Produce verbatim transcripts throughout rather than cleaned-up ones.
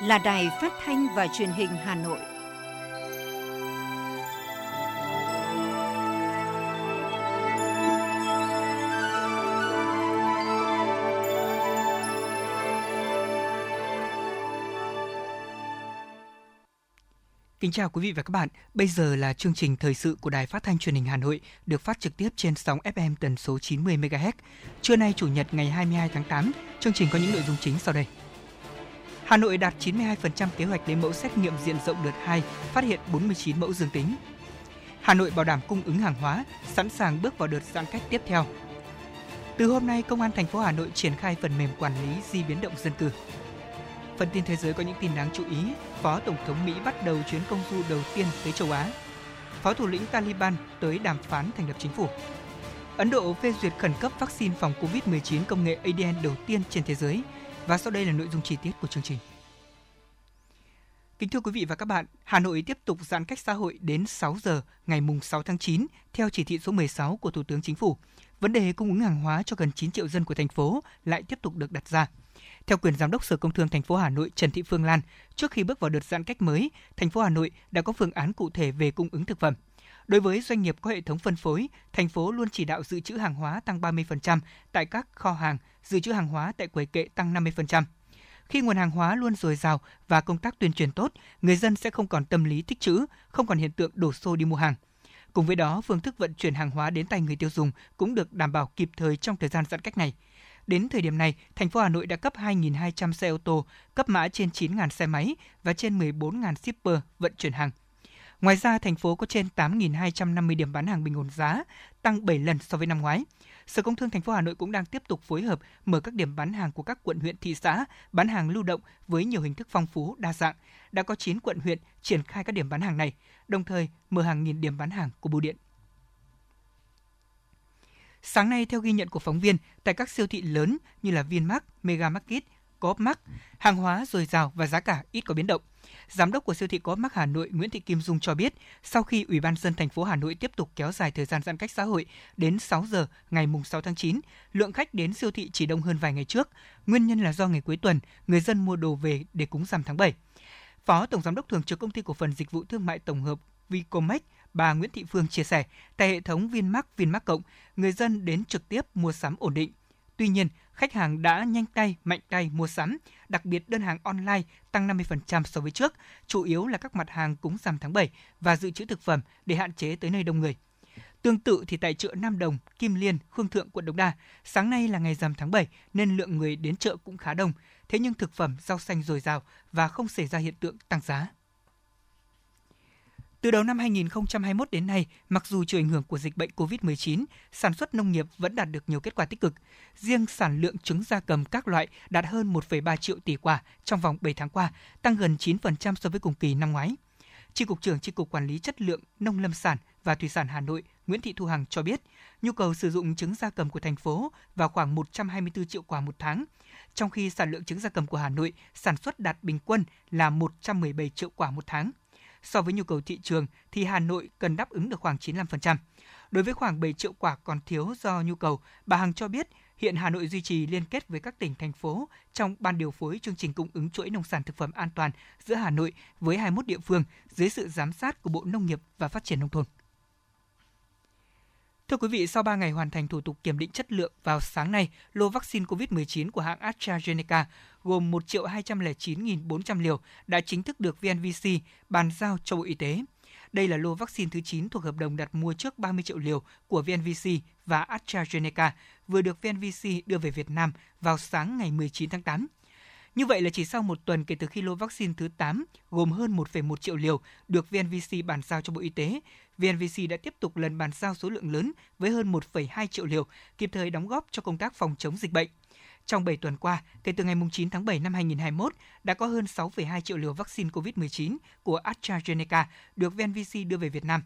là Đài Phát thanh và Truyền hình Hà Nội. Kính chào quý vị và các bạn. Bây giờ là chương trình thời sự của Đài Phát thanh Truyền hình Hà Nội, được phát trực tiếp trên sóng ép em tần số chín mươi mê ga héc. Trưa nay Chủ nhật ngày hai mươi hai tháng tám, chương trình có những nội dung chính sau đây. Hà Nội đạt chín mươi hai phần trăm kế hoạch lấy mẫu xét nghiệm diện rộng đợt hai, phát hiện bốn mươi chín mẫu dương tính. Hà Nội bảo đảm cung ứng hàng hóa, sẵn sàng bước vào đợt giãn cách tiếp theo. Từ hôm nay, Công an thành phố Hà Nội triển khai phần mềm quản lý di biến động dân cư. Phần tin thế giới có những tin đáng chú ý, Phó Tổng thống Mỹ bắt đầu chuyến công du đầu tiên tới châu Á. Phó thủ lĩnh Taliban tới đàm phán thành lập chính phủ. Ấn Độ phê duyệt khẩn cấp vaccine phòng cô vít mười chín công nghệ a đê en đầu tiên trên thế giới. Và sau đây là nội dung chi tiết của chương trình. Kính thưa quý vị và các bạn, Hà Nội tiếp tục giãn cách xã hội đến sáu giờ ngày sáu tháng chín theo chỉ thị số mười sáu của Thủ tướng Chính phủ. Vấn đề cung ứng hàng hóa cho gần chín triệu dân của thành phố lại tiếp tục được đặt ra. Theo quyền giám đốc Sở Công Thương thành phố Hà Nội Trần Thị Phương Lan, trước khi bước vào đợt giãn cách mới, thành phố Hà Nội đã có phương án cụ thể về cung ứng thực phẩm. Đối với doanh nghiệp có hệ thống phân phối, thành phố luôn chỉ đạo dự trữ hàng hóa tăng ba mươi phần trăm tại các kho hàng, dự trữ hàng hóa tại quầy kệ tăng năm mươi phần trăm. Khi nguồn hàng hóa luôn dồi dào và công tác tuyên truyền tốt, người dân sẽ không còn tâm lý tích trữ, không còn hiện tượng đổ xô đi mua hàng. Cùng với đó, phương thức vận chuyển hàng hóa đến tay người tiêu dùng cũng được đảm bảo kịp thời trong thời gian giãn cách này. Đến thời điểm này, thành phố Hà Nội đã cấp hai nghìn hai trăm xe ô tô, cấp mã trên chín nghìn xe máy và trên mười bốn nghìn shipper vận chuyển hàng. Ngoài ra, thành phố có trên tám nghìn hai trăm năm mươi điểm bán hàng bình ổn giá, tăng bảy lần so với năm ngoái. Sở Công Thương thành phố Hà Nội cũng đang tiếp tục phối hợp mở các điểm bán hàng của các quận huyện thị xã, bán hàng lưu động với nhiều hình thức phong phú, đa dạng. Đã có chín quận huyện triển khai các điểm bán hàng này, đồng thời mở hàng nghìn điểm bán hàng của bưu điện. Sáng nay, theo ghi nhận của phóng viên, tại các siêu thị lớn như là Vinmart, Mega Market, Coop Mart, hàng hóa dồi dào và giá cả ít có biến động. Giám đốc của siêu thị Coop Mart Hà Nội Nguyễn Thị Kim Dung cho biết, sau khi Ủy ban nhân dân thành phố Hà Nội tiếp tục kéo dài thời gian giãn cách xã hội đến sáu giờ ngày sáu tháng chín, lượng khách đến siêu thị chỉ đông hơn vài ngày trước. Nguyên nhân là do ngày cuối tuần, người dân mua đồ về để cúng rằm tháng bảy. Phó Tổng Giám đốc Thường trực Công ty Cổ phần Dịch vụ Thương mại Tổng hợp Vicomex, bà Nguyễn Thị Phương chia sẻ, tại hệ thống Vinmart, Vinmart Cộng, người dân đến trực tiếp mua sắm ổn định. Tuy nhiên, khách hàng đã nhanh tay, mạnh tay mua sắm, đặc biệt đơn hàng online tăng năm mươi phần trăm so với trước, chủ yếu là các mặt hàng cúng rằm tháng bảy và dự trữ thực phẩm để hạn chế tới nơi đông người. Tương tự thì tại chợ Nam Đồng, Kim Liên, Khương Thượng, quận Đống Đa, sáng nay là ngày rằm tháng bảy nên lượng người đến chợ cũng khá đông, thế nhưng thực phẩm rau xanh dồi dào và không xảy ra hiện tượng tăng giá. Từ đầu năm hai nghìn không trăm hai mươi mốt đến nay, mặc dù chịu ảnh hưởng của dịch bệnh cô vít mười chín, sản xuất nông nghiệp vẫn đạt được nhiều kết quả tích cực. Riêng sản lượng trứng gia cầm các loại đạt hơn một phẩy ba triệu tỷ quả trong vòng bảy tháng qua, tăng gần chín phần trăm so với cùng kỳ năm ngoái. Chi cục trưởng Chi cục Quản lý Chất lượng Nông lâm sản và Thủy sản Hà Nội Nguyễn Thị Thu Hằng cho biết, nhu cầu sử dụng trứng gia cầm của thành phố vào khoảng một trăm hai mươi tư triệu quả một tháng, trong khi sản lượng trứng gia cầm của Hà Nội sản xuất đạt bình quân là một trăm mười bảy triệu quả một tháng. So với nhu cầu thị trường thì Hà Nội cần đáp ứng được khoảng chín mươi lăm phần trăm. Đối với khoảng bảy triệu quả còn thiếu do nhu cầu, bà Hằng cho biết hiện Hà Nội duy trì liên kết với các tỉnh, thành phố trong ban điều phối chương trình cung ứng chuỗi nông sản thực phẩm an toàn giữa Hà Nội với hai mươi mốt địa phương dưới sự giám sát của Bộ Nông nghiệp và Phát triển Nông thôn. Thưa quý vị, sau ba ngày hoàn thành thủ tục kiểm định chất lượng vào sáng nay, lô vaccine cô vít mười chín của hãng AstraZeneca gồm một triệu hai trăm lẻ chín nghìn bốn trăm liều đã chính thức được vê en vê xê bàn giao cho Bộ Y tế. Đây là lô vaccine thứ chín thuộc hợp đồng đặt mua trước ba mươi triệu liều của vê en vê xê và AstraZeneca vừa được vê en vê xê đưa về Việt Nam vào sáng ngày mười chín tháng tám. Như vậy là chỉ sau một tuần kể từ khi lô vaccine thứ tám gồm hơn một phẩy một triệu liều được vê en vê xê bàn giao cho Bộ Y tế, vê en vê xê đã tiếp tục lần bàn giao số lượng lớn với hơn một phẩy hai triệu liều, kịp thời đóng góp cho công tác phòng chống dịch bệnh. Trong bảy tuần qua, kể từ ngày chín tháng bảy năm hai nghìn không trăm hai mươi mốt, đã có hơn sáu phẩy hai triệu liều vaccine cô vít mười chín của AstraZeneca được vê en vê xê đưa về Việt Nam.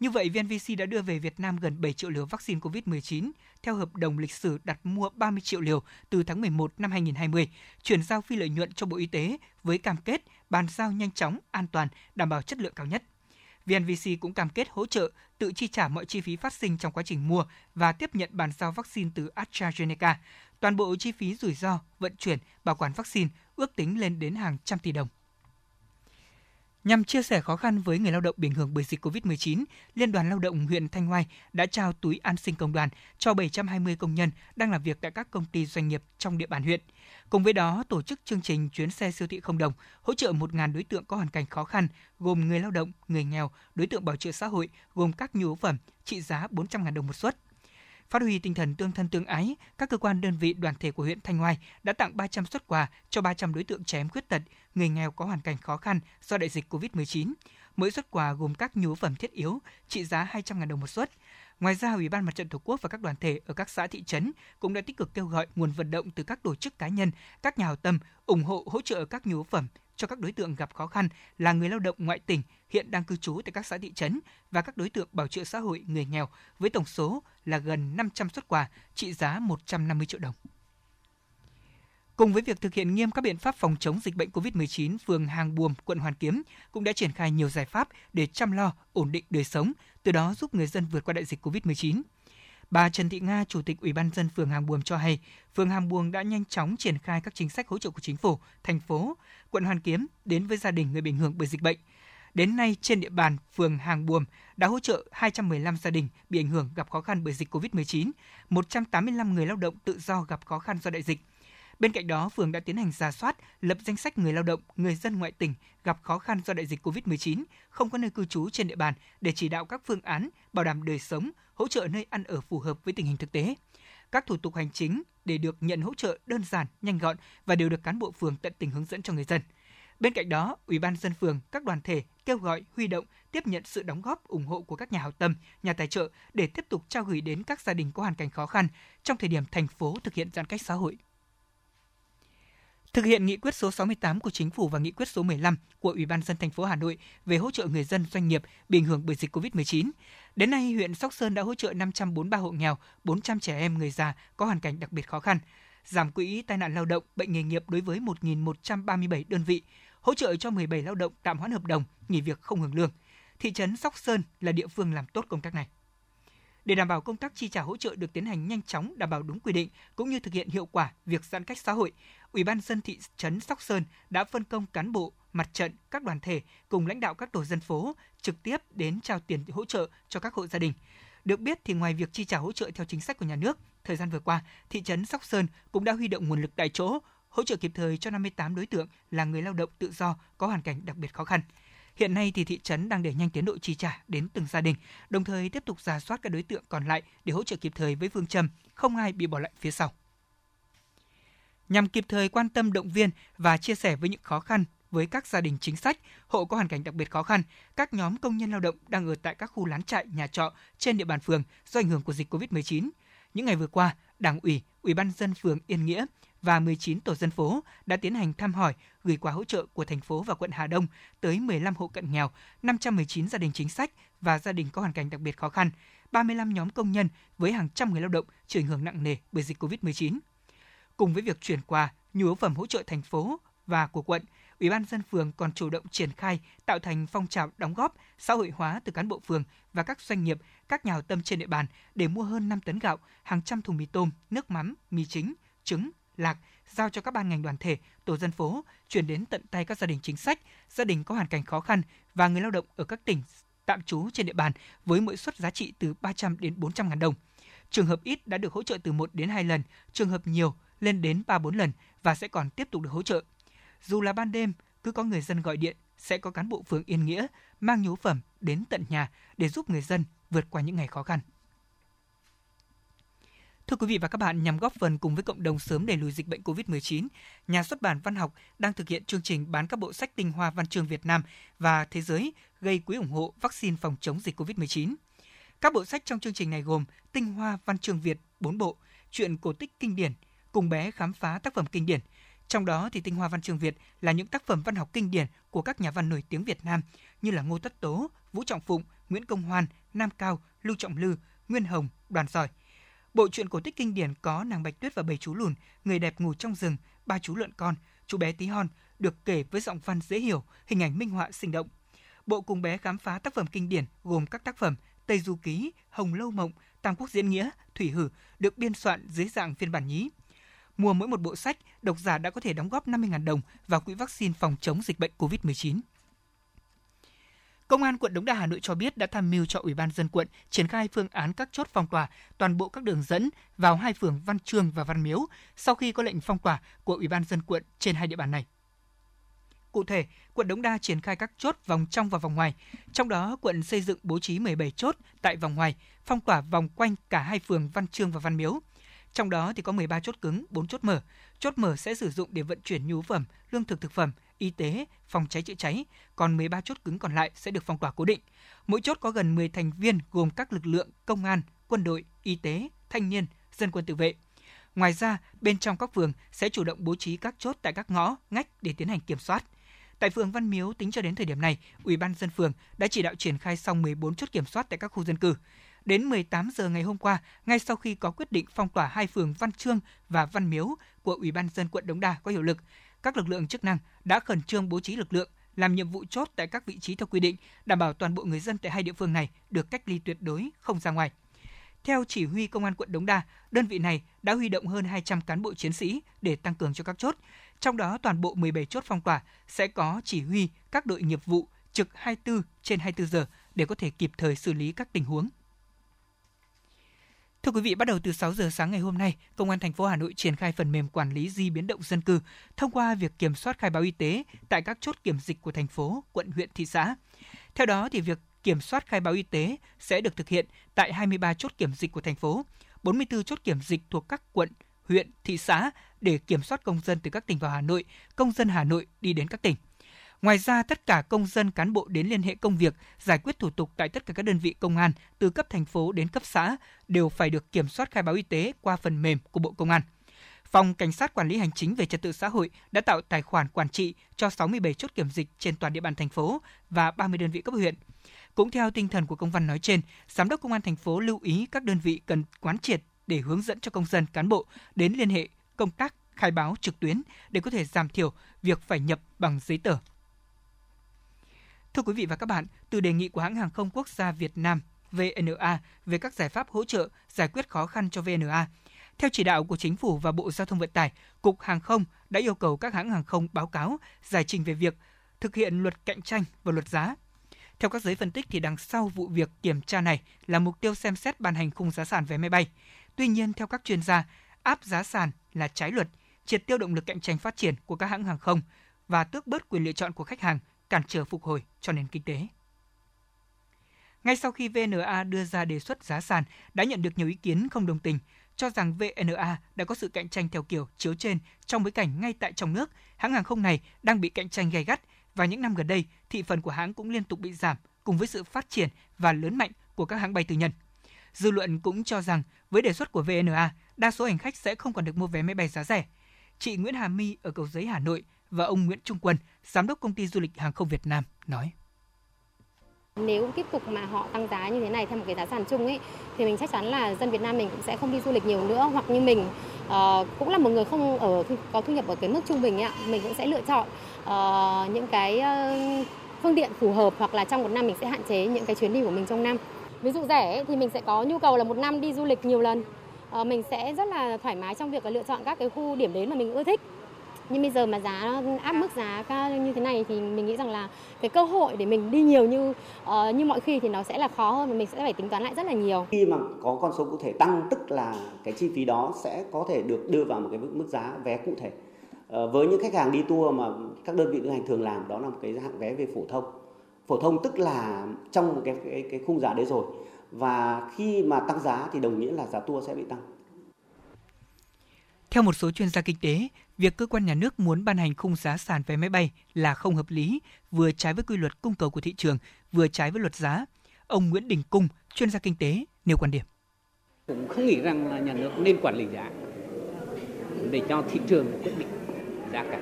Như vậy, vê en vê xê đã đưa về Việt Nam gần bảy triệu liều vaccine cô vít mười chín theo hợp đồng lịch sử đặt mua ba mươi triệu liều từ tháng mười một năm hai nghìn không trăm hai mươi, chuyển giao phi lợi nhuận cho Bộ Y tế với cam kết bàn giao nhanh chóng, an toàn, đảm bảo chất lượng cao nhất. vê en vê xê cũng cam kết hỗ trợ tự chi trả mọi chi phí phát sinh trong quá trình mua và tiếp nhận bàn giao vaccine từ AstraZeneca. Toàn bộ chi phí rủi ro, vận chuyển, bảo quản vaccine ước tính lên đến hàng trăm tỷ đồng. Nhằm chia sẻ khó khăn với người lao động bị ảnh hưởng bởi dịch covid mười chín, Liên đoàn Lao động huyện Thanh Oai đã trao túi an sinh công đoàn cho bảy trăm hai mươi công nhân đang làm việc tại các công ty doanh nghiệp trong địa bàn huyện. Cùng với đó, tổ chức chương trình chuyến xe siêu thị không đồng hỗ trợ một nghìn đối tượng có hoàn cảnh khó khăn, gồm người lao động, người nghèo, đối tượng bảo trợ xã hội, gồm các nhu yếu phẩm trị giá bốn trăm nghìn đồng một suất. Phát huy tinh thần tương thân tương ái, các cơ quan đơn vị đoàn thể của huyện Thanh Oai đã tặng ba trăm suất quà cho ba trăm đối tượng trẻ em khuyết tật, người nghèo có hoàn cảnh khó khăn do đại dịch covid mười chín. Mỗi suất quà gồm các nhu yếu phẩm thiết yếu trị giá hai trăm nghìn đồng một suất. Ngoài ra, Ủy ban Mặt trận Tổ quốc và các đoàn thể ở các xã thị trấn cũng đã tích cực kêu gọi nguồn vận động từ các tổ chức cá nhân, các nhà hảo tâm ủng hộ hỗ trợ các nhu yếu phẩm cho các đối tượng gặp khó khăn là người lao động ngoại tỉnh hiện đang cư trú tại các xã thị trấn và các đối tượng bảo trợ xã hội người nghèo với tổng số là gần năm trăm suất quà trị giá một trăm năm mươi triệu đồng. Cùng với việc thực hiện nghiêm các biện pháp phòng chống dịch bệnh covid mười chín, phường Hàng Buồm, quận Hoàn Kiếm cũng đã triển khai nhiều giải pháp để chăm lo, ổn định đời sống, từ đó giúp người dân vượt qua đại dịch covid mười chín. Bà Trần Thị Nga, Chủ tịch Ủy ban nhân dân phường Hàng Buồm cho hay, phường Hàng Buồm đã nhanh chóng triển khai các chính sách hỗ trợ của chính phủ, thành phố, quận Hoàn Kiếm đến với gia đình người bị ảnh hưởng bởi dịch bệnh. Đến nay, trên địa bàn phường Hàng Buồm đã hỗ trợ hai trăm mười lăm gia đình bị ảnh hưởng gặp khó khăn bởi dịch covid mười chín, một trăm tám mươi lăm người lao động tự do gặp khó khăn do đại dịch. Bên cạnh đó, phường đã tiến hành rà soát, lập danh sách người lao động, người dân ngoại tỉnh gặp khó khăn do đại dịch covid mười chín, không có nơi cư trú trên địa bàn để chỉ đạo các phương án bảo đảm đời sống, hỗ trợ nơi ăn ở phù hợp với tình hình thực tế. Các thủ tục hành chính để được nhận hỗ trợ đơn giản, nhanh gọn và đều được cán bộ phường tận tình hướng dẫn cho người dân. Bên cạnh đó, Ủy ban nhân dân phường, các đoàn thể kêu gọi huy động tiếp nhận sự đóng góp ủng hộ của các nhà hảo tâm, nhà tài trợ để tiếp tục trao gửi đến các gia đình có hoàn cảnh khó khăn trong thời điểm thành phố thực hiện giãn cách xã hội. Thực hiện nghị quyết số sáu mươi tám của Chính phủ và nghị quyết số mười lăm của Ủy ban nhân dân thành phố Hà Nội về hỗ trợ người dân doanh nghiệp bị ảnh hưởng bởi dịch covid mười chín, đến nay huyện Sóc Sơn đã hỗ trợ năm trăm bốn mươi ba hộ nghèo, bốn trăm trẻ em người già có hoàn cảnh đặc biệt khó khăn, giảm quỹ tai nạn lao động, bệnh nghề nghiệp đối với một nghìn một trăm ba mươi bảy đơn vị, hỗ trợ cho mười bảy lao động tạm hoãn hợp đồng, nghỉ việc không hưởng lương. Thị trấn Sóc Sơn là địa phương làm tốt công tác này. Để đảm bảo công tác chi trả hỗ trợ được tiến hành nhanh chóng, đảm bảo đúng quy định cũng như thực hiện hiệu quả việc giãn cách xã hội, Ủy ban nhân dân thị trấn Sóc Sơn đã phân công cán bộ, mặt trận, các đoàn thể cùng lãnh đạo các tổ dân phố trực tiếp đến trao tiền hỗ trợ cho các hộ gia đình. Được biết thì ngoài việc chi trả hỗ trợ theo chính sách của nhà nước, thời gian vừa qua, thị trấn Sóc Sơn cũng đã huy động nguồn lực tại chỗ, hỗ trợ kịp thời cho năm mươi tám đối tượng là người lao động tự do có hoàn cảnh đặc biệt khó khăn. Hiện nay thì thị trấn đang đẩy nhanh tiến độ chi trả đến từng gia đình, đồng thời tiếp tục rà soát các đối tượng còn lại để hỗ trợ kịp thời với phương châm không ai bị bỏ lại phía sau. Nhằm kịp thời quan tâm, động viên và chia sẻ với những khó khăn với các gia đình chính sách, hộ có hoàn cảnh đặc biệt khó khăn, các nhóm công nhân lao động đang ở tại các khu lán trại, nhà trọ trên địa bàn phường do ảnh hưởng của dịch covid mười chín. Những ngày vừa qua, Đảng ủy, Ủy ban nhân dân phường Yên Nghĩa và mười chín tổ dân phố đã tiến hành thăm hỏi, gửi quà hỗ trợ của thành phố và quận Hà Đông tới mười lăm hộ cận nghèo, năm trăm mười chín gia đình chính sách và gia đình có hoàn cảnh đặc biệt khó khăn, ba mươi lăm nhóm công nhân với hàng trăm người lao động chịu ảnh hưởng nặng nề bởi dịch covid mười chín. Cùng với việc chuyển quà, nhu yếu phẩm hỗ trợ thành phố và của quận, Ủy ban nhân dân phường còn chủ động triển khai tạo thành phong trào đóng góp xã hội hóa từ cán bộ phường và các doanh nghiệp, các nhà hảo tâm trên địa bàn để mua hơn năm tấn gạo, hàng trăm thùng mì tôm, nước mắm, mì chính, trứng, lạc, giao cho các ban ngành đoàn thể, tổ dân phố, chuyển đến tận tay các gia đình chính sách, gia đình có hoàn cảnh khó khăn và người lao động ở các tỉnh tạm trú trên địa bàn với mỗi suất giá trị từ ba trăm đến bốn trăm ngàn đồng. Trường hợp ít đã được hỗ trợ từ một đến hai lần, trường hợp nhiều lên đến ba bốn lần và sẽ còn tiếp tục được hỗ trợ. Dù là ban đêm, cứ có người dân gọi điện, sẽ có cán bộ phường Yên Nghĩa mang nhu yếu phẩm đến tận nhà để giúp người dân vượt qua những ngày khó khăn. Thưa quý vị và các bạn, nhằm góp phần cùng với cộng đồng sớm đẩy lùi dịch bệnh covid mười chín, nhà xuất bản Văn học đang thực hiện chương trình bán các bộ sách tinh hoa văn chương Việt Nam và thế giới gây quỹ ủng hộ vaccine phòng chống dịch covid mười chín. Các bộ sách trong chương trình này gồm Tinh hoa văn chương Việt bốn bộ, Chuyện cổ tích kinh điển, Cùng bé khám phá tác phẩm kinh điển. Trong đó thì tinh hoa văn chương Việt là những tác phẩm văn học kinh điển của các nhà văn nổi tiếng Việt Nam như là Ngô Tất Tố, Vũ Trọng Phụng, Nguyễn Công Hoan, Nam Cao, Lưu Trọng Lư, Nguyên Hồng, Đoàn Giỏi. Bộ truyện cổ tích kinh điển có Nàng Bạch Tuyết và Bầy Chú Lùn, Người Đẹp Ngủ Trong Rừng, Ba Chú Lợn Con, Chú Bé Tí Hon được kể với giọng văn dễ hiểu, hình ảnh minh họa sinh động. Bộ cùng bé khám phá tác phẩm kinh điển gồm các tác phẩm Tây Du Ký, Hồng Lâu Mộng, Tam Quốc Diễn Nghĩa, Thủy Hử được biên soạn dưới dạng phiên bản nhí. Mua mỗi một bộ sách, độc giả đã có thể đóng góp năm mươi nghìn đồng vào quỹ vaccine phòng chống dịch bệnh cô vít mười chín. Công an quận Đống Đa Hà Nội cho biết đã tham mưu cho Ủy ban dân quận triển khai phương án các chốt phong tỏa toàn bộ các đường dẫn vào hai phường Văn Chương và Văn Miếu sau khi có lệnh phong tỏa của Ủy ban dân quận trên hai địa bàn này. Cụ thể, quận Đống Đa triển khai các chốt vòng trong và vòng ngoài, trong đó quận xây dựng bố trí mười bảy chốt tại vòng ngoài, phong tỏa vòng quanh cả hai phường Văn Chương và Văn Miếu. Trong đó thì có mười ba chốt cứng, bốn chốt mở. Chốt mở sẽ sử dụng để vận chuyển nhu yếu phẩm, lương thực thực phẩm, y tế, phòng cháy chữa cháy, còn mười ba chốt cứng còn lại sẽ được phong tỏa cố định. Mỗi chốt có gần mười thành viên gồm các lực lượng công an, quân đội, y tế, thanh niên, dân quân tự vệ. Ngoài ra, bên trong các phường sẽ chủ động bố trí các chốt tại các ngõ, ngách để tiến hành kiểm soát. Tại phường Văn Miếu, tính cho đến thời điểm này, Ủy ban dân phường đã chỉ đạo triển khai xong mười bốn chốt kiểm soát tại các khu dân cư. Đến mười tám giờ ngày hôm qua, ngay sau khi có quyết định phong tỏa hai phường Văn Chương và Văn Miếu của Ủy ban dân quận Đống Đa có hiệu lực, các lực lượng chức năng đã khẩn trương bố trí lực lượng làm nhiệm vụ chốt tại các vị trí theo quy định, đảm bảo toàn bộ người dân tại hai địa phương này được cách ly tuyệt đối, không ra ngoài. Theo chỉ huy Công an quận Đống Đa, đơn vị này đã huy động hơn hai trăm cán bộ chiến sĩ để tăng cường cho các chốt. Trong đó, toàn bộ mười bảy chốt phong tỏa sẽ có chỉ huy các đội nghiệp vụ trực hai mươi bốn trên hai mươi bốn giờ để có thể kịp thời xử lý các tình huống. Thưa quý vị, bắt đầu từ sáu giờ sáng ngày hôm nay, Công an thành phố Hà Nội triển khai phần mềm quản lý di biến động dân cư thông qua việc kiểm soát khai báo y tế tại các chốt kiểm dịch của thành phố, quận, huyện, thị xã. Theo đó, thì việc kiểm soát khai báo y tế sẽ được thực hiện tại hai mươi ba chốt kiểm dịch của thành phố, bốn mươi bốn chốt kiểm dịch thuộc các quận, huyện, thị xã để kiểm soát công dân từ các tỉnh vào Hà Nội, công dân Hà Nội đi đến các tỉnh. Ngoài ra, tất cả công dân cán bộ đến liên hệ công việc, giải quyết thủ tục tại tất cả các đơn vị công an từ cấp thành phố đến cấp xã đều phải được kiểm soát khai báo y tế qua phần mềm của Bộ Công an. Phòng Cảnh sát Quản lý Hành chính về Trật tự xã hội đã tạo tài khoản quản trị cho sáu mươi bảy chốt kiểm dịch trên toàn địa bàn thành phố và ba mươi đơn vị cấp huyện. Cũng theo tinh thần của công văn nói trên, Giám đốc Công an thành phố lưu ý các đơn vị cần quán triệt để hướng dẫn cho công dân cán bộ đến liên hệ công tác khai báo trực tuyến để có thể giảm thiểu việc phải nhập bằng giấy tờ. Thưa quý vị và các bạn, từ đề nghị của hãng hàng không quốc gia Việt Nam vê en a về các giải pháp hỗ trợ giải quyết khó khăn cho vê en a, theo chỉ đạo của Chính phủ và Bộ Giao thông Vận tải, Cục Hàng không đã yêu cầu các hãng hàng không báo cáo, giải trình về việc thực hiện luật cạnh tranh và luật giá. Theo các giới phân tích thì đằng sau vụ việc kiểm tra này là mục tiêu xem xét ban hành khung giá sàn vé máy bay. Tuy nhiên, theo các chuyên gia, áp giá sàn là trái luật, triệt tiêu động lực cạnh tranh phát triển của các hãng hàng không và tước bớt quyền lựa chọn của khách hàng, cản trở phục hồi cho nền kinh tế. Ngay sau khi vê en a đưa ra đề xuất giá sàn, đã nhận được nhiều ý kiến không đồng tình, cho rằng vê en a đã có sự cạnh tranh theo kiểu chiếu trên trong bối cảnh ngay tại trong nước, hãng hàng không này đang bị cạnh tranh gay gắt và những năm gần đây, thị phần của hãng cũng liên tục bị giảm cùng với sự phát triển và lớn mạnh của các hãng bay tư nhân. Dư luận cũng cho rằng với đề xuất của vê en a, đa số hành khách sẽ không còn được mua vé máy bay giá rẻ. Chị Nguyễn Hà My ở Cầu Giấy, Hà Nội và ông Nguyễn Trung Quân, Giám đốc Công ty Du lịch Hàng không Việt Nam nói. Nếu tiếp tục mà họ tăng giá như thế này theo một cái giá sàn chung ấy, thì mình chắc chắn là dân Việt Nam mình cũng sẽ không đi du lịch nhiều nữa, hoặc như mình uh, cũng là một người không ở có thu nhập ở cái mức trung bình ấy, mình cũng sẽ lựa chọn uh, những cái uh, phương tiện phù hợp, hoặc là trong một năm mình sẽ hạn chế những cái chuyến đi của mình trong năm. Ví dụ rẻ ấy, thì mình sẽ có nhu cầu là một năm đi du lịch nhiều lần, uh, mình sẽ rất là thoải mái trong việc lựa chọn các cái khu điểm đến mà mình ưa thích. Nhưng bây giờ mà giá áp mức giá cao như thế này thì mình nghĩ rằng là cái cơ hội để mình đi nhiều như uh, như mọi khi thì nó sẽ là khó hơn, và mình sẽ phải tính toán lại rất là nhiều. Khi mà có con số cụ thể tăng, tức là cái chi phí đó sẽ có thể được đưa vào một cái mức, mức giá vé cụ thể. Uh, với những khách hàng đi tour mà các đơn vị lữ hành thường làm, đó là một cái hạng vé về phổ thông. Phổ thông tức là trong một cái, cái, cái khung giá đấy rồi. Và khi mà tăng giá thì đồng nghĩa là giá tour sẽ bị tăng. Theo một số chuyên gia kinh tế, việc cơ quan nhà nước muốn ban hành khung giá sàn vé máy bay là không hợp lý, vừa trái với quy luật cung cầu của thị trường, vừa trái với luật giá. Ông Nguyễn Đình Cung, chuyên gia kinh tế, nêu quan điểm. Cũng không nghĩ rằng là nhà nước nên quản lý giá để cho thị trường quyết định giá cả.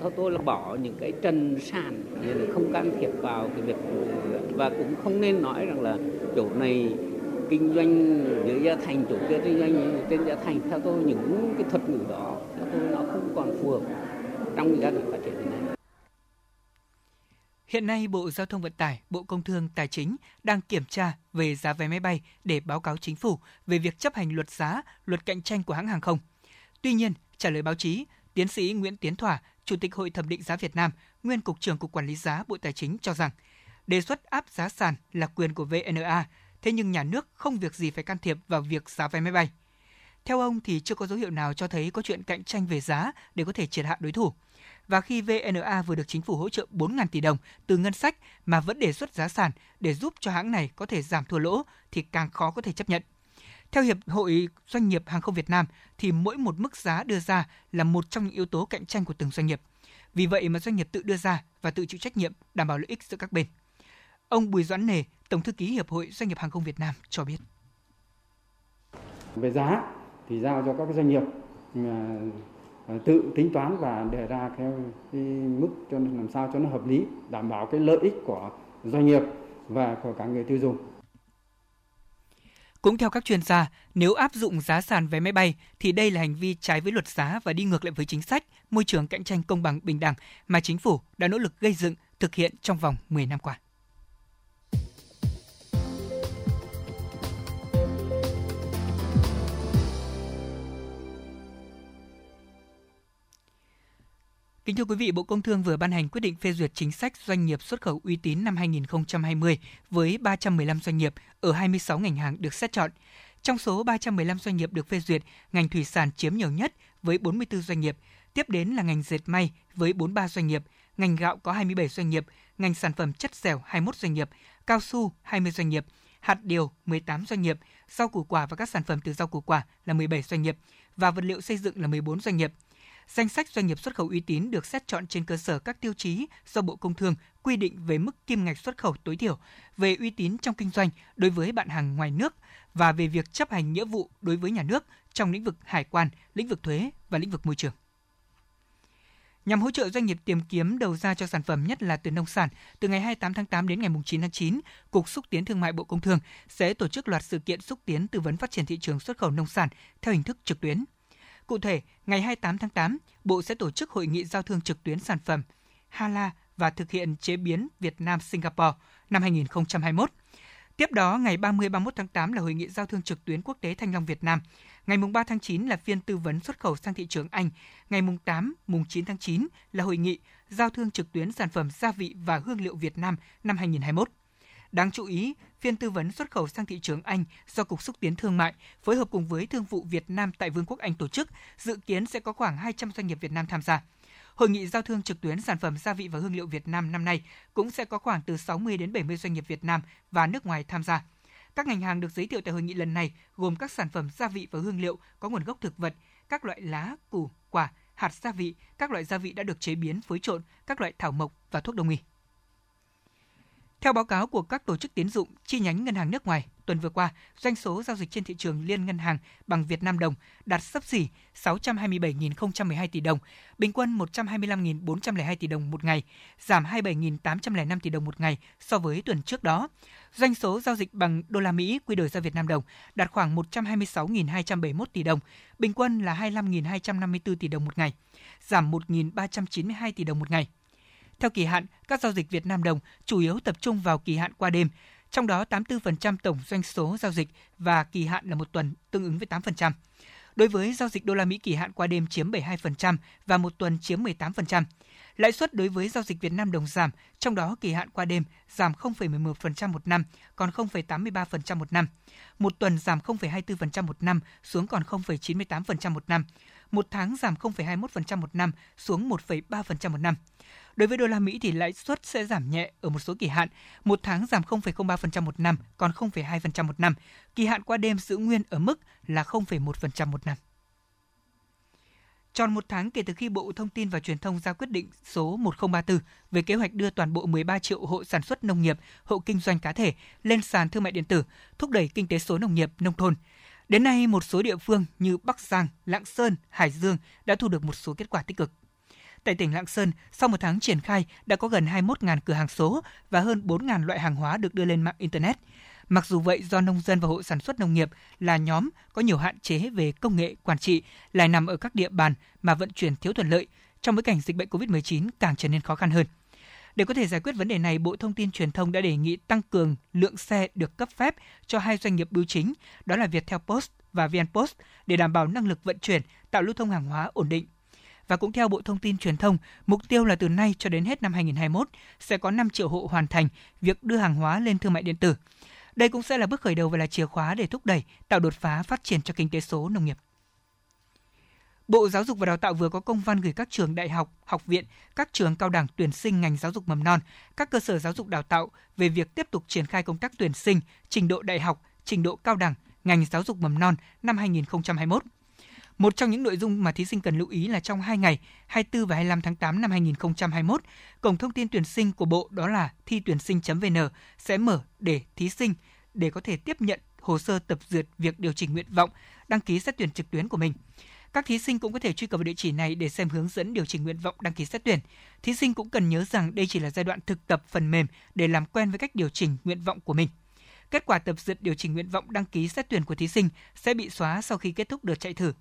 Theo tôi là bỏ những cái trần sàn, nhà nước không can thiệp vào cái việc, và cũng không nên nói rằng là chỗ này kinh doanh dưới giá thành, chủ kia kinh doanh trên giá thành. Theo tôi, những cái thuật ngữ đó theo tôi nó không còn phù hợp trong giai đoạn phát triển này. Hiện nay, Bộ Giao thông Vận tải, Bộ Công Thương, Tài chính đang kiểm tra về giá vé máy bay để báo cáo Chính phủ về việc chấp hành luật giá, luật cạnh tranh của hãng hàng không. Tuy nhiên, trả lời báo chí, Tiến sĩ Nguyễn Tiến Thỏa, Chủ tịch Hội Thẩm định giá Việt Nam, nguyên Cục trưởng Cục Quản lý giá Bộ Tài chính cho rằng, đề xuất áp giá sàn là quyền của vê en a, thế nhưng nhà nước không việc gì phải can thiệp vào việc giá vé máy bay. Theo ông thì chưa có dấu hiệu nào cho thấy có chuyện cạnh tranh về giá để có thể triệt hạ đối thủ. Và khi vê en a vừa được chính phủ hỗ trợ bốn nghìn tỷ đồng từ ngân sách mà vẫn đề xuất giá sàn để giúp cho hãng này có thể giảm thua lỗ thì càng khó có thể chấp nhận. Theo Hiệp hội Doanh nghiệp Hàng không Việt Nam thì mỗi một mức giá đưa ra là một trong những yếu tố cạnh tranh của từng doanh nghiệp. Vì vậy mà doanh nghiệp tự đưa ra và tự chịu trách nhiệm đảm bảo lợi ích giữa các bên. Ông Bùi Doãn Nề, Tổng thư ký Hiệp hội Doanh nghiệp Hàng không Việt Nam cho biết. Về giá thì giao cho các doanh nghiệp tự tính toán và đề ra cái, cái mức cho làm sao cho nó hợp lý, đảm bảo cái lợi ích của doanh nghiệp và của cả người tiêu dùng. Cũng theo các chuyên gia, nếu áp dụng giá sàn vé máy bay thì đây là hành vi trái với luật giá và đi ngược lại với chính sách môi trường cạnh tranh công bằng bình đẳng mà chính phủ đã nỗ lực gây dựng, thực hiện trong vòng mười năm qua. Kính thưa quý vị, Bộ Công Thương vừa ban hành quyết định phê duyệt chính sách doanh nghiệp xuất khẩu uy tín năm hai nghìn không trăm hai mươi với ba trăm mười lăm doanh nghiệp ở hai mươi sáu ngành hàng được xét chọn. Trong số ba trăm mười lăm doanh nghiệp được phê duyệt, ngành thủy sản chiếm nhiều nhất với bốn mươi tư doanh nghiệp, tiếp đến là ngành dệt may với bốn mươi ba doanh nghiệp, ngành gạo có hai mươi bảy doanh nghiệp, ngành sản phẩm chất dẻo hai mươi mốt doanh nghiệp, cao su hai mươi doanh nghiệp, hạt điều mười tám doanh nghiệp, rau củ quả và các sản phẩm từ rau củ quả là mười bảy doanh nghiệp và vật liệu xây dựng là mười bốn doanh nghiệp. Danh sách doanh nghiệp xuất khẩu uy tín được xét chọn trên cơ sở các tiêu chí do Bộ Công Thương quy định về mức kim ngạch xuất khẩu tối thiểu, về uy tín trong kinh doanh đối với bạn hàng ngoài nước và về việc chấp hành nghĩa vụ đối với nhà nước trong lĩnh vực hải quan, lĩnh vực thuế và lĩnh vực môi trường. Nhằm hỗ trợ doanh nghiệp tìm kiếm đầu ra cho sản phẩm, nhất là từ nông sản, từ ngày hai mươi tám tháng tám đến ngày chín tháng chín, Cục Xúc tiến Thương mại Bộ Công Thương sẽ tổ chức loạt sự kiện xúc tiến tư vấn phát triển thị trường xuất khẩu nông sản theo hình thức trực tuyến. Cụ thể, ngày hai mươi tám tháng tám, Bộ sẽ tổ chức hội nghị giao thương trực tuyến sản phẩm Hala và thực hiện chế biến Việt Nam-Singapore năm hai nghìn không trăm hai mươi mốt. Tiếp đó, ngày ba mươi đến ba mươi mốt tháng tám là hội nghị giao thương trực tuyến quốc tế Thanh Long Việt Nam. Ngày ba tháng chín là phiên tư vấn xuất khẩu sang thị trường Anh. Ngày tám đến chín tháng chín là hội nghị giao thương trực tuyến sản phẩm gia vị và hương liệu Việt Nam năm hai nghìn không trăm hai mươi mốt. Đáng chú ý, phiên tư vấn xuất khẩu sang thị trường Anh do Cục Xúc tiến Thương mại phối hợp cùng với Thương vụ Việt Nam tại Vương quốc Anh tổ chức, dự kiến sẽ có khoảng hai trăm doanh nghiệp Việt Nam tham gia. Hội nghị giao thương trực tuyến sản phẩm gia vị và hương liệu Việt Nam năm nay cũng sẽ có khoảng từ sáu mươi đến bảy mươi doanh nghiệp Việt Nam và nước ngoài tham gia. Các ngành hàng được giới thiệu tại hội nghị lần này gồm các sản phẩm gia vị và hương liệu có nguồn gốc thực vật, các loại lá, củ, quả, hạt gia vị, các loại gia vị đã được chế biến phối trộn, các loại thảo mộc và thuốc đông y. Theo báo cáo của các tổ chức tín dụng, chi nhánh ngân hàng nước ngoài, tuần vừa qua, doanh số giao dịch trên thị trường liên ngân hàng bằng Việt Nam đồng đạt xấp xỉ sáu trăm hai mươi bảy nghìn không trăm mười hai tỷ đồng, bình quân một trăm hai mươi lăm nghìn bốn trăm lẻ hai tỷ đồng một ngày, giảm hai mươi bảy nghìn tám trăm lẻ năm tỷ đồng một ngày so với tuần trước đó. Doanh số giao dịch bằng đô la Mỹ quy đổi ra Việt Nam đồng đạt khoảng một trăm hai mươi sáu nghìn hai trăm bảy mươi mốt tỷ đồng, bình quân là hai mươi lăm nghìn hai trăm năm mươi tư tỷ đồng một ngày, giảm một nghìn ba trăm chín mươi hai tỷ đồng một ngày. Theo kỳ hạn, các giao dịch Việt Nam đồng chủ yếu tập trung vào kỳ hạn qua đêm, trong đó tám mươi tư phần trăm tổng doanh số giao dịch và kỳ hạn là một tuần, tương ứng với tám phần trăm. Đối với giao dịch đô la Mỹ, kỳ hạn qua đêm chiếm bảy mươi hai phần trăm và một tuần chiếm mười tám phần trăm. Lãi suất đối với giao dịch Việt Nam đồng giảm, trong đó kỳ hạn qua đêm giảm không phẩy mười một phần trăm một năm, còn không phẩy tám mươi ba phần trăm một năm. Một tuần giảm không phẩy hai mươi tư phần trăm một năm, xuống còn không phẩy chín mươi tám phần trăm một năm. Một tháng giảm không phẩy hai mươi mốt phần trăm một năm, xuống một phẩy ba phần trăm một năm. Đối với đô la Mỹ thì lãi suất sẽ giảm nhẹ ở một số kỳ hạn, một tháng giảm không phẩy không ba phần trăm một năm, còn không phẩy hai phần trăm một năm. Kỳ hạn qua đêm giữ nguyên ở mức là không phẩy một phần trăm một năm. Tròn một tháng kể từ khi Bộ Thông tin và Truyền thông ra quyết định số một nghìn không trăm ba mươi tư về kế hoạch đưa toàn bộ mười ba triệu hộ sản xuất nông nghiệp, hộ kinh doanh cá thể lên sàn thương mại điện tử, thúc đẩy kinh tế số nông nghiệp, nông thôn. Đến nay, một số địa phương như Bắc Giang, Lạng Sơn, Hải Dương đã thu được một số kết quả tích cực. Tại tỉnh Lạng Sơn, sau một tháng triển khai, đã có gần hai mươi mốt nghìn cửa hàng số và hơn bốn nghìn loại hàng hóa được đưa lên mạng Internet. Mặc dù vậy, do nông dân và hộ sản xuất nông nghiệp là nhóm có nhiều hạn chế về công nghệ quản trị, lại nằm ở các địa bàn mà vận chuyển thiếu thuận lợi, trong bối cảnh dịch bệnh covid mười chín càng trở nên khó khăn hơn. Để có thể giải quyết vấn đề này, Bộ Thông tin Truyền thông đã đề nghị tăng cường lượng xe được cấp phép cho hai doanh nghiệp bưu chính, đó là Viettel Post và VNPost, để đảm bảo năng lực vận chuyển, tạo lưu thông hàng hóa ổn định. Và cũng theo Bộ Thông tin Truyền thông, mục tiêu là từ nay cho đến hết năm hai nghìn không trăm hai mươi mốt sẽ có năm triệu hộ hoàn thành việc đưa hàng hóa lên thương mại điện tử. Đây cũng sẽ là bước khởi đầu và là chìa khóa để thúc đẩy, tạo đột phá phát triển cho kinh tế số nông nghiệp. Bộ Giáo dục và Đào tạo vừa có công văn gửi các trường đại học, học viện, các trường cao đẳng tuyển sinh ngành giáo dục mầm non, các cơ sở giáo dục đào tạo về việc tiếp tục triển khai công tác tuyển sinh trình độ đại học, trình độ cao đẳng ngành giáo dục mầm non năm hai nghìn không trăm hai mươi mốt. Một trong những nội dung mà thí sinh cần lưu ý là trong hai ngày, hai mươi tư và hai mươi lăm tháng tám năm hai nghìn không trăm hai mươi mốt, cổng thông tin tuyển sinh của Bộ, đó là thi tuyển sinh.vn, sẽ mở để thí sinh để có thể tiếp nhận hồ sơ tập duyệt việc điều chỉnh nguyện vọng, đăng ký xét tuyển trực tuyến của mình. Các thí sinh cũng có thể truy cập vào địa chỉ này để xem hướng dẫn điều chỉnh nguyện vọng đăng ký xét tuyển. Thí sinh cũng cần nhớ rằng đây chỉ là giai đoạn thực tập phần mềm để làm quen với cách điều chỉnh nguyện vọng của mình. Kết quả tập duyệt điều chỉnh nguyện vọng đăng ký xét tuyển của thí sinh sẽ bị xóa sau khi kết thúc đợt chạy thử.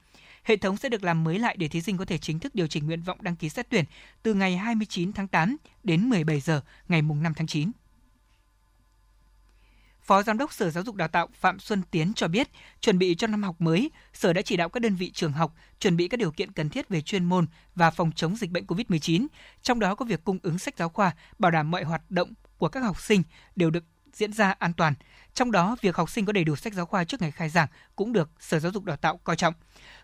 Hệ thống sẽ được làm mới lại để thí sinh có thể chính thức điều chỉnh nguyện vọng đăng ký xét tuyển từ ngày hai mươi chín tháng tám đến mười bảy giờ ngày năm tháng chín. Phó Giám đốc Sở Giáo dục Đào tạo Phạm Xuân Tiến cho biết, chuẩn bị cho năm học mới, Sở đã chỉ đạo các đơn vị trường học chuẩn bị các điều kiện cần thiết về chuyên môn và phòng chống dịch bệnh covid mười chín, trong đó có việc cung ứng sách giáo khoa, bảo đảm mọi hoạt động của các học sinh đều được diễn ra an toàn. Trong đó, việc học sinh có đầy đủ sách giáo khoa trước ngày khai giảng cũng được Sở Giáo dục Đào tạo coi trọng.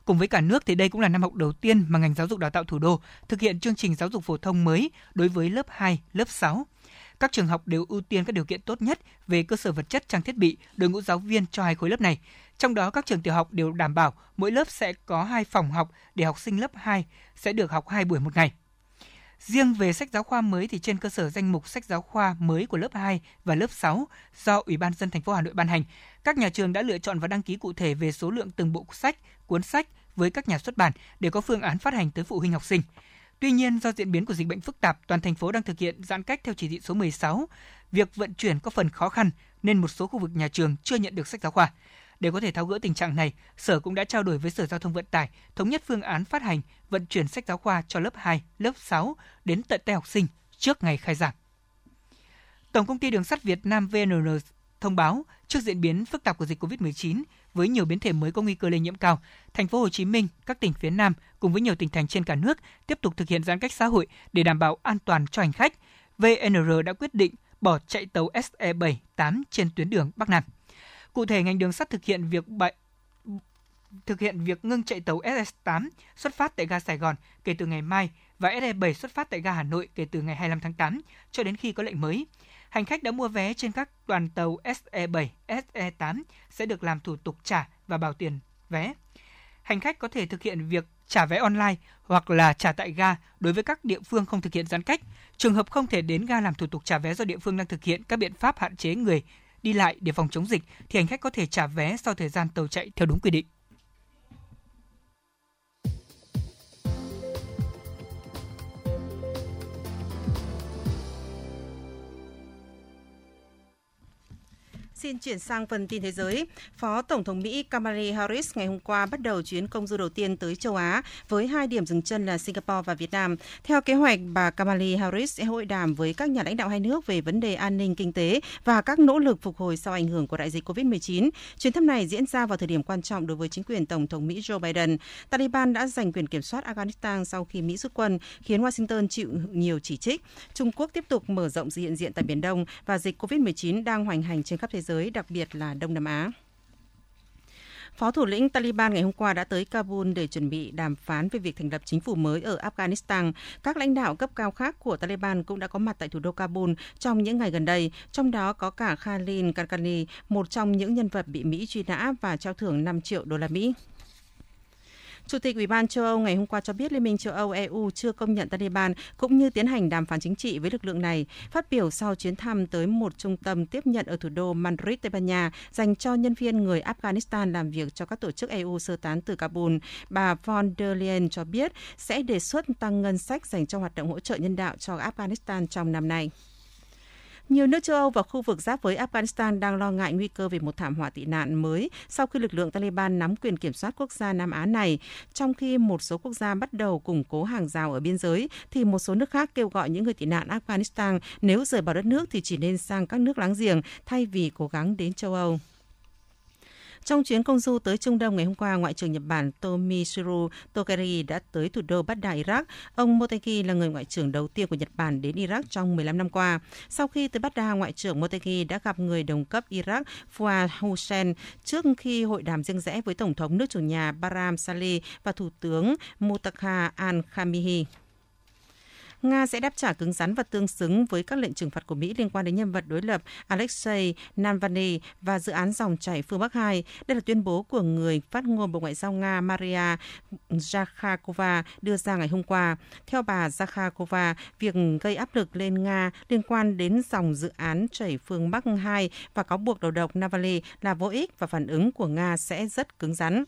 Cùng với cả nước thì đây cũng là năm học đầu tiên mà ngành giáo dục đào tạo thủ đô thực hiện chương trình giáo dục phổ thông mới đối với lớp hai, lớp sáu. Các trường học đều ưu tiên các điều kiện tốt nhất về cơ sở vật chất, trang thiết bị, đội ngũ giáo viên cho hai khối lớp này. Trong đó, các trường tiểu học đều đảm bảo mỗi lớp sẽ có hai phòng học để học sinh lớp hai sẽ được học hai buổi một ngày. Riêng về sách giáo khoa mới thì trên cơ sở danh mục sách giáo khoa mới của lớp hai và lớp sáu do Ủy ban nhân dân thành phố Hà Nội ban hành, các nhà trường đã lựa chọn và đăng ký cụ thể về số lượng từng bộ sách, cuốn sách với các nhà xuất bản để có phương án phát hành tới phụ huynh học sinh. Tuy nhiên, do diễn biến của dịch bệnh phức tạp, toàn thành phố đang thực hiện giãn cách theo chỉ thị số mười sáu, việc vận chuyển có phần khó khăn nên một số khu vực nhà trường chưa nhận được sách giáo khoa. Để có thể tháo gỡ tình trạng này, Sở cũng đã trao đổi với Sở Giao thông Vận tải, thống nhất phương án phát hành, vận chuyển sách giáo khoa cho lớp hai, lớp sáu đến tận tay học sinh trước ngày khai giảng. Tổng công ty Đường sắt Việt Nam vê en rờ thông báo, trước diễn biến phức tạp của dịch covid mười chín với nhiều biến thể mới có nguy cơ lây nhiễm cao, thành phố Hồ Chí Minh, các tỉnh phía Nam cùng với nhiều tỉnh thành trên cả nước tiếp tục thực hiện giãn cách xã hội để đảm bảo an toàn cho hành khách. vê en rờ đã quyết định bỏ chạy tàu S E bảy tám trên tuyến đường Bắc Nam. Cụ thể, ngành đường sắt thực hiện việc bại... thực hiện việc ngưng chạy tàu S E tám xuất phát tại ga Sài Gòn kể từ ngày mai và S E bảy xuất phát tại ga Hà Nội kể từ ngày hai mươi lăm tháng tám cho đến khi có lệnh mới. Hành khách đã mua vé trên các đoàn tàu S E bảy, S E tám sẽ được làm thủ tục trả và bảo tiền vé. Hành khách có thể thực hiện việc trả vé online hoặc là trả tại ga đối với các địa phương không thực hiện giãn cách. Trường hợp không thể đến ga làm thủ tục trả vé do địa phương đang thực hiện các biện pháp hạn chế người đi lại để phòng chống dịch thì hành khách có thể trả vé sau thời gian tàu chạy theo đúng quy định. Xin chuyển sang phần tin thế giới. Phó Tổng thống Mỹ Kamala Harris ngày hôm qua bắt đầu chuyến công du đầu tiên tới châu Á với hai điểm dừng chân là Singapore và Việt Nam. Theo kế hoạch, bà Kamala Harris sẽ hội đàm với các nhà lãnh đạo hai nước về vấn đề an ninh kinh tế và các nỗ lực phục hồi sau ảnh hưởng của đại dịch covid mười chín. Chuyến thăm này diễn ra vào thời điểm quan trọng đối với chính quyền Tổng thống Mỹ Joe Biden. Taliban đã giành quyền kiểm soát Afghanistan sau khi Mỹ rút quân, khiến Washington chịu nhiều chỉ trích. Trung Quốc tiếp tục mở rộng sự hiện diện tại Biển Đông và dịch covid mười chín đang hoành hành trên khắp thế giới. Giới, đặc biệt là Đông Nam Á. Phó thủ lĩnh Taliban ngày hôm qua đã tới Kabul để chuẩn bị đàm phán về việc thành lập chính phủ mới ở Afghanistan. Các lãnh đạo cấp cao khác của Taliban cũng đã có mặt tại thủ đô Kabul trong những ngày gần đây, trong đó có cả Khaled Karzani, một trong những nhân vật bị Mỹ truy nã và trao thưởng năm triệu đô la Mỹ. Chủ tịch Ủy ban châu Âu ngày hôm qua cho biết Liên minh châu Âu E U chưa công nhận Taliban cũng như tiến hành đàm phán chính trị với lực lượng này. Phát biểu sau chuyến thăm tới một trung tâm tiếp nhận ở thủ đô Madrid, Tây Ban Nha, dành cho nhân viên người Afghanistan làm việc cho các tổ chức E U sơ tán từ Kabul, bà von der Leyen cho biết sẽ đề xuất tăng ngân sách dành cho hoạt động hỗ trợ nhân đạo cho Afghanistan trong năm nay. Nhiều nước châu Âu và khu vực giáp với Afghanistan đang lo ngại nguy cơ về một thảm họa tị nạn mới sau khi lực lượng Taliban nắm quyền kiểm soát quốc gia Nam Á này. Trong khi một số quốc gia bắt đầu củng cố hàng rào ở biên giới, thì một số nước khác kêu gọi những người tị nạn Afghanistan nếu rời bỏ đất nước thì chỉ nên sang các nước láng giềng thay vì cố gắng đến châu Âu. Trong chuyến công du tới Trung Đông ngày hôm qua, Ngoại trưởng Nhật Bản Tomisiru Tokeri đã tới thủ đô Baghdad, Iraq. Ông Motegi là người ngoại trưởng đầu tiên của Nhật Bản đến Iraq trong mười lăm năm qua. Sau khi tới Baghdad, Ngoại trưởng Motegi đã gặp người đồng cấp Iraq Fuad Hussein trước khi hội đàm riêng rẽ với Tổng thống nước chủ nhà Barham Salih và Thủ tướng Mustafa al-Khamihi. Nga sẽ đáp trả cứng rắn và tương xứng với các lệnh trừng phạt của Mỹ liên quan đến nhân vật đối lập Alexei Navalny và dự án dòng chảy phương Bắc hai. Đây là tuyên bố của người phát ngôn Bộ Ngoại giao Nga Maria Zakharova đưa ra ngày hôm qua. Theo bà Zakharova, việc gây áp lực lên Nga liên quan đến dòng dự án chảy phương Bắc hai và cáo buộc đầu độc Navalny là vô ích và phản ứng của Nga sẽ rất cứng rắn.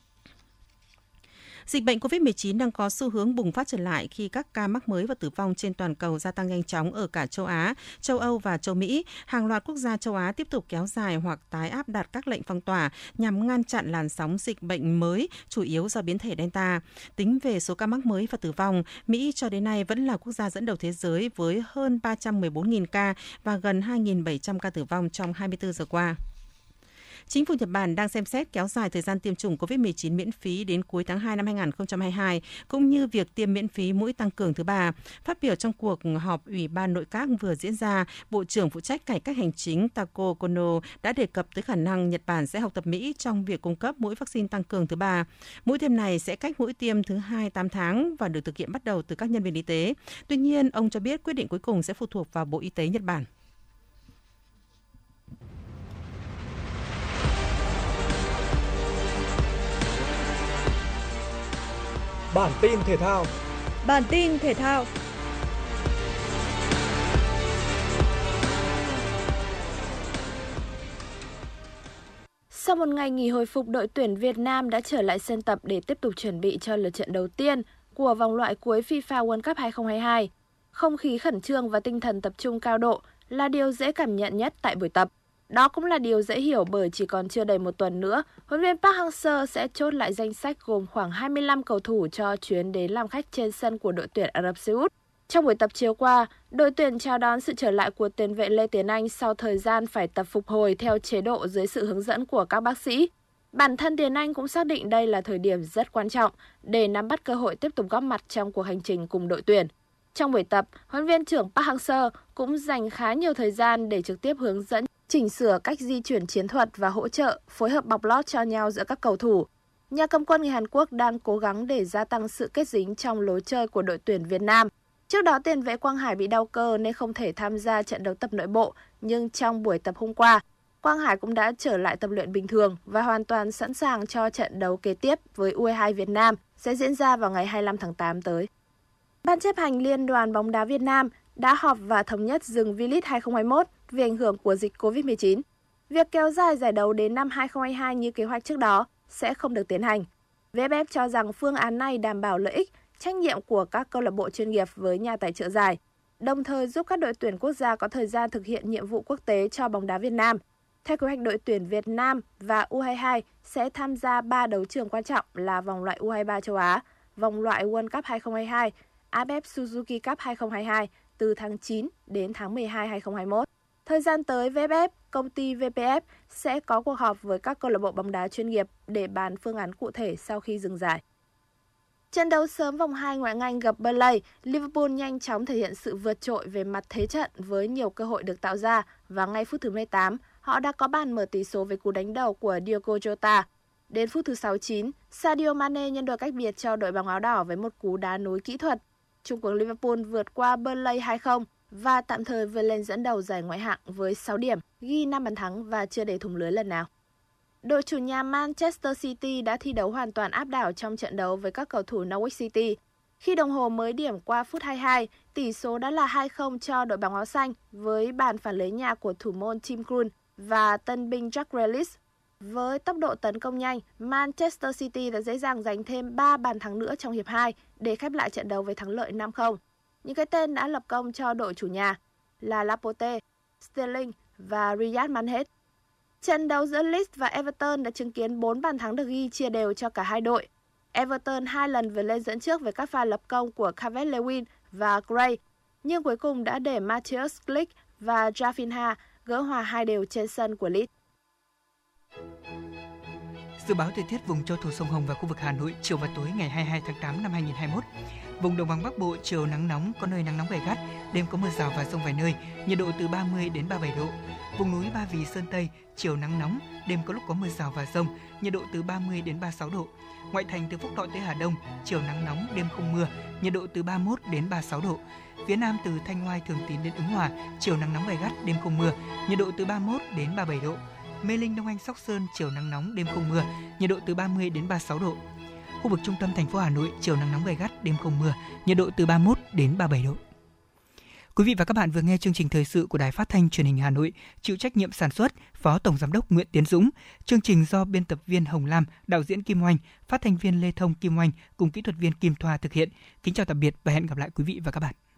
Dịch bệnh covid mười chín đang có xu hướng bùng phát trở lại khi các ca mắc mới và tử vong trên toàn cầu gia tăng nhanh chóng ở cả châu Á, châu Âu và châu Mỹ. Hàng loạt quốc gia châu Á tiếp tục kéo dài hoặc tái áp đặt các lệnh phong tỏa nhằm ngăn chặn làn sóng dịch bệnh mới, chủ yếu do biến thể Delta. Tính về số ca mắc mới và tử vong, Mỹ cho đến nay vẫn là quốc gia dẫn đầu thế giới với hơn ba trăm mười bốn nghìn ca và gần hai nghìn bảy trăm ca tử vong trong hai mươi tư giờ qua. Chính phủ Nhật Bản đang xem xét kéo dài thời gian tiêm chủng covid mười chín miễn phí đến cuối tháng hai năm hai không hai hai, cũng như việc tiêm miễn phí mũi tăng cường thứ ba. Phát biểu trong cuộc họp Ủy ban Nội các vừa diễn ra, Bộ trưởng phụ trách cải cách hành chính Tako Kono đã đề cập tới khả năng Nhật Bản sẽ học tập Mỹ trong việc cung cấp mũi vaccine tăng cường thứ ba. Mũi tiêm này sẽ cách mũi tiêm thứ hai tám tháng và được thực hiện bắt đầu từ các nhân viên y tế. Tuy nhiên, ông cho biết quyết định cuối cùng sẽ phụ thuộc vào Bộ Y tế Nhật Bản. Bản tin thể thao. Bản tin thể thao. Sau một ngày nghỉ hồi phục, đội tuyển Việt Nam đã trở lại sân tập để tiếp tục chuẩn bị cho lượt trận đầu tiên của vòng loại cuối FIFA World Cup hai không hai hai. Không khí khẩn trương và tinh thần tập trung cao độ là điều dễ cảm nhận nhất tại buổi tập. Đó cũng là điều dễ hiểu bởi chỉ còn chưa đầy một tuần nữa, huấn luyện viên Park Hang-seo sẽ chốt lại danh sách gồm khoảng hai mươi lăm cầu thủ cho chuyến đến làm khách trên sân của đội tuyển Ả Rập Xê Út. Trong buổi tập chiều qua, đội tuyển chào đón sự trở lại của tiền vệ Lê Tiến Anh sau thời gian phải tập phục hồi theo chế độ dưới sự hướng dẫn của các bác sĩ. Bản thân Tiến Anh cũng xác định đây là thời điểm rất quan trọng để nắm bắt cơ hội tiếp tục góp mặt trong cuộc hành trình cùng đội tuyển. Trong buổi tập, huấn luyện viên trưởng Park Hang-seo cũng dành khá nhiều thời gian để trực tiếp hướng dẫn, chỉnh sửa cách di chuyển chiến thuật và hỗ trợ, phối hợp bọc lót cho nhau giữa các cầu thủ. Nhà cầm quân người Hàn Quốc đang cố gắng để gia tăng sự kết dính trong lối chơi của đội tuyển Việt Nam. Trước đó, tiền vệ Quang Hải bị đau cơ nên không thể tham gia trận đấu tập nội bộ, nhưng trong buổi tập hôm qua, Quang Hải cũng đã trở lại tập luyện bình thường và hoàn toàn sẵn sàng cho trận đấu kế tiếp với u hai hai Việt Nam sẽ diễn ra vào ngày hai mươi lăm tháng tám tới. Ban chấp hành Liên đoàn bóng đá Việt Nam đã họp và thống nhất dừng V-League hai không hai mốt vì ảnh hưởng của dịch covid mười chín. Việc kéo dài giải đấu đến năm hai không hai hai như kế hoạch trước đó sẽ không được tiến hành. vê ép ép cho rằng phương án này đảm bảo lợi ích, trách nhiệm của các câu lạc bộ chuyên nghiệp với nhà tài trợ giải, đồng thời giúp các đội tuyển quốc gia có thời gian thực hiện nhiệm vụ quốc tế cho bóng đá Việt Nam. Theo kế hoạch, đội tuyển Việt Nam và u hai hai sẽ tham gia ba đấu trường quan trọng là vòng loại u hai ba châu Á, vòng loại World Cup hai không hai hai, a ép ép Suzuki Cup hai không hai hai từ tháng chín đến tháng mười hai hai không hai mốt. Thời gian tới, vê ép ép, công ty vê pê ép sẽ có cuộc họp với các câu lạc bộ bóng đá chuyên nghiệp để bàn phương án cụ thể sau khi dừng giải. Trận đấu sớm vòng hai ngoại hạng Anh gặp Burnley, Liverpool nhanh chóng thể hiện sự vượt trội về mặt thế trận với nhiều cơ hội được tạo ra và ngay phút thứ mười tám, họ đã có bàn mở tỷ số với cú đánh đầu của Diogo Jota. Đến phút thứ sáu mươi chín, Sadio Mane nhân đôi cách biệt cho đội bóng áo đỏ với một cú đá nối kỹ thuật. Chung cuộc Liverpool vượt qua Burnley hai không và tạm thời vươn lên dẫn đầu giải ngoại hạng với sáu điểm, ghi năm bàn thắng và chưa để thủng lưới lần nào. Đội chủ nhà Manchester City đã thi đấu hoàn toàn áp đảo trong trận đấu với các cầu thủ Norwich City. Khi đồng hồ mới điểm qua phút hai mươi hai, tỷ số đã là hai không cho đội bóng áo xanh với bàn phản lưới nhà của thủ môn Tim Krul và tân binh Jack Grealish. Với tốc độ tấn công nhanh, Manchester City đã dễ dàng giành thêm ba bàn thắng nữa trong hiệp hai để khép lại trận đấu với thắng lợi năm không. Những cái tên đã lập công cho đội chủ nhà là Laporte, Sterling và Riyad Mahrez. Trận đấu giữa Leeds và Everton đã chứng kiến bốn bàn thắng được ghi chia đều cho cả hai đội. Everton hai lần vượt lên dẫn trước với các pha lập công của Khaled Lewin và Gray, nhưng cuối cùng đã để Matthias Glick và Rafinha gỡ hòa hai đều trên sân của Leeds. Dự báo thời tiết vùng châu thổ sông Hồng và khu vực Hà Nội chiều và tối ngày hai mươi hai tháng tám năm hai nghìn không trăm hai mươi mốt. Vùng đồng bằng Bắc Bộ chiều nắng nóng, có nơi nắng nóng gay gắt, đêm có mưa rào và dông vài nơi, nhiệt độ từ ba mươi đến ba mươi bảy độ. Vùng núi Ba Vì, Sơn Tây chiều nắng nóng, đêm có lúc có mưa rào và dông, nhiệt độ từ ba mươi đến ba mươi sáu độ. Ngoại thành từ Phúc Thọ tới Hà Đông chiều nắng nóng, đêm không mưa, nhiệt độ từ ba mươi mốt đến ba mươi sáu độ. Phía Nam từ Thanh Oai, Thường Tín đến Ứng Hòa chiều nắng nóng gay gắt, đêm không mưa, nhiệt độ từ ba mươi mốt đến ba mươi bảy độ. Mê Linh, Đông Anh, Sóc Sơn chiều nắng nóng, đêm không mưa, nhiệt độ từ ba mươi đến ba mươi sáu độ. Khu vực trung tâm thành phố Hà Nội chiều nắng nóng gay gắt, đêm không mưa, nhiệt độ từ ba mươi mốt đến ba mươi bảy độ. Quý vị và các bạn vừa nghe chương trình thời sự của Đài Phát thanh Truyền hình Hà Nội, chịu trách nhiệm sản xuất Phó Tổng giám đốc Nguyễn Tiến Dũng, chương trình do biên tập viên Hồng Lam, đạo diễn Kim Oanh, phát thanh viên Lê Thông Kim Oanh cùng kỹ thuật viên Kim Thoa thực hiện. Kính chào tạm biệt và hẹn gặp lại quý vị và các bạn.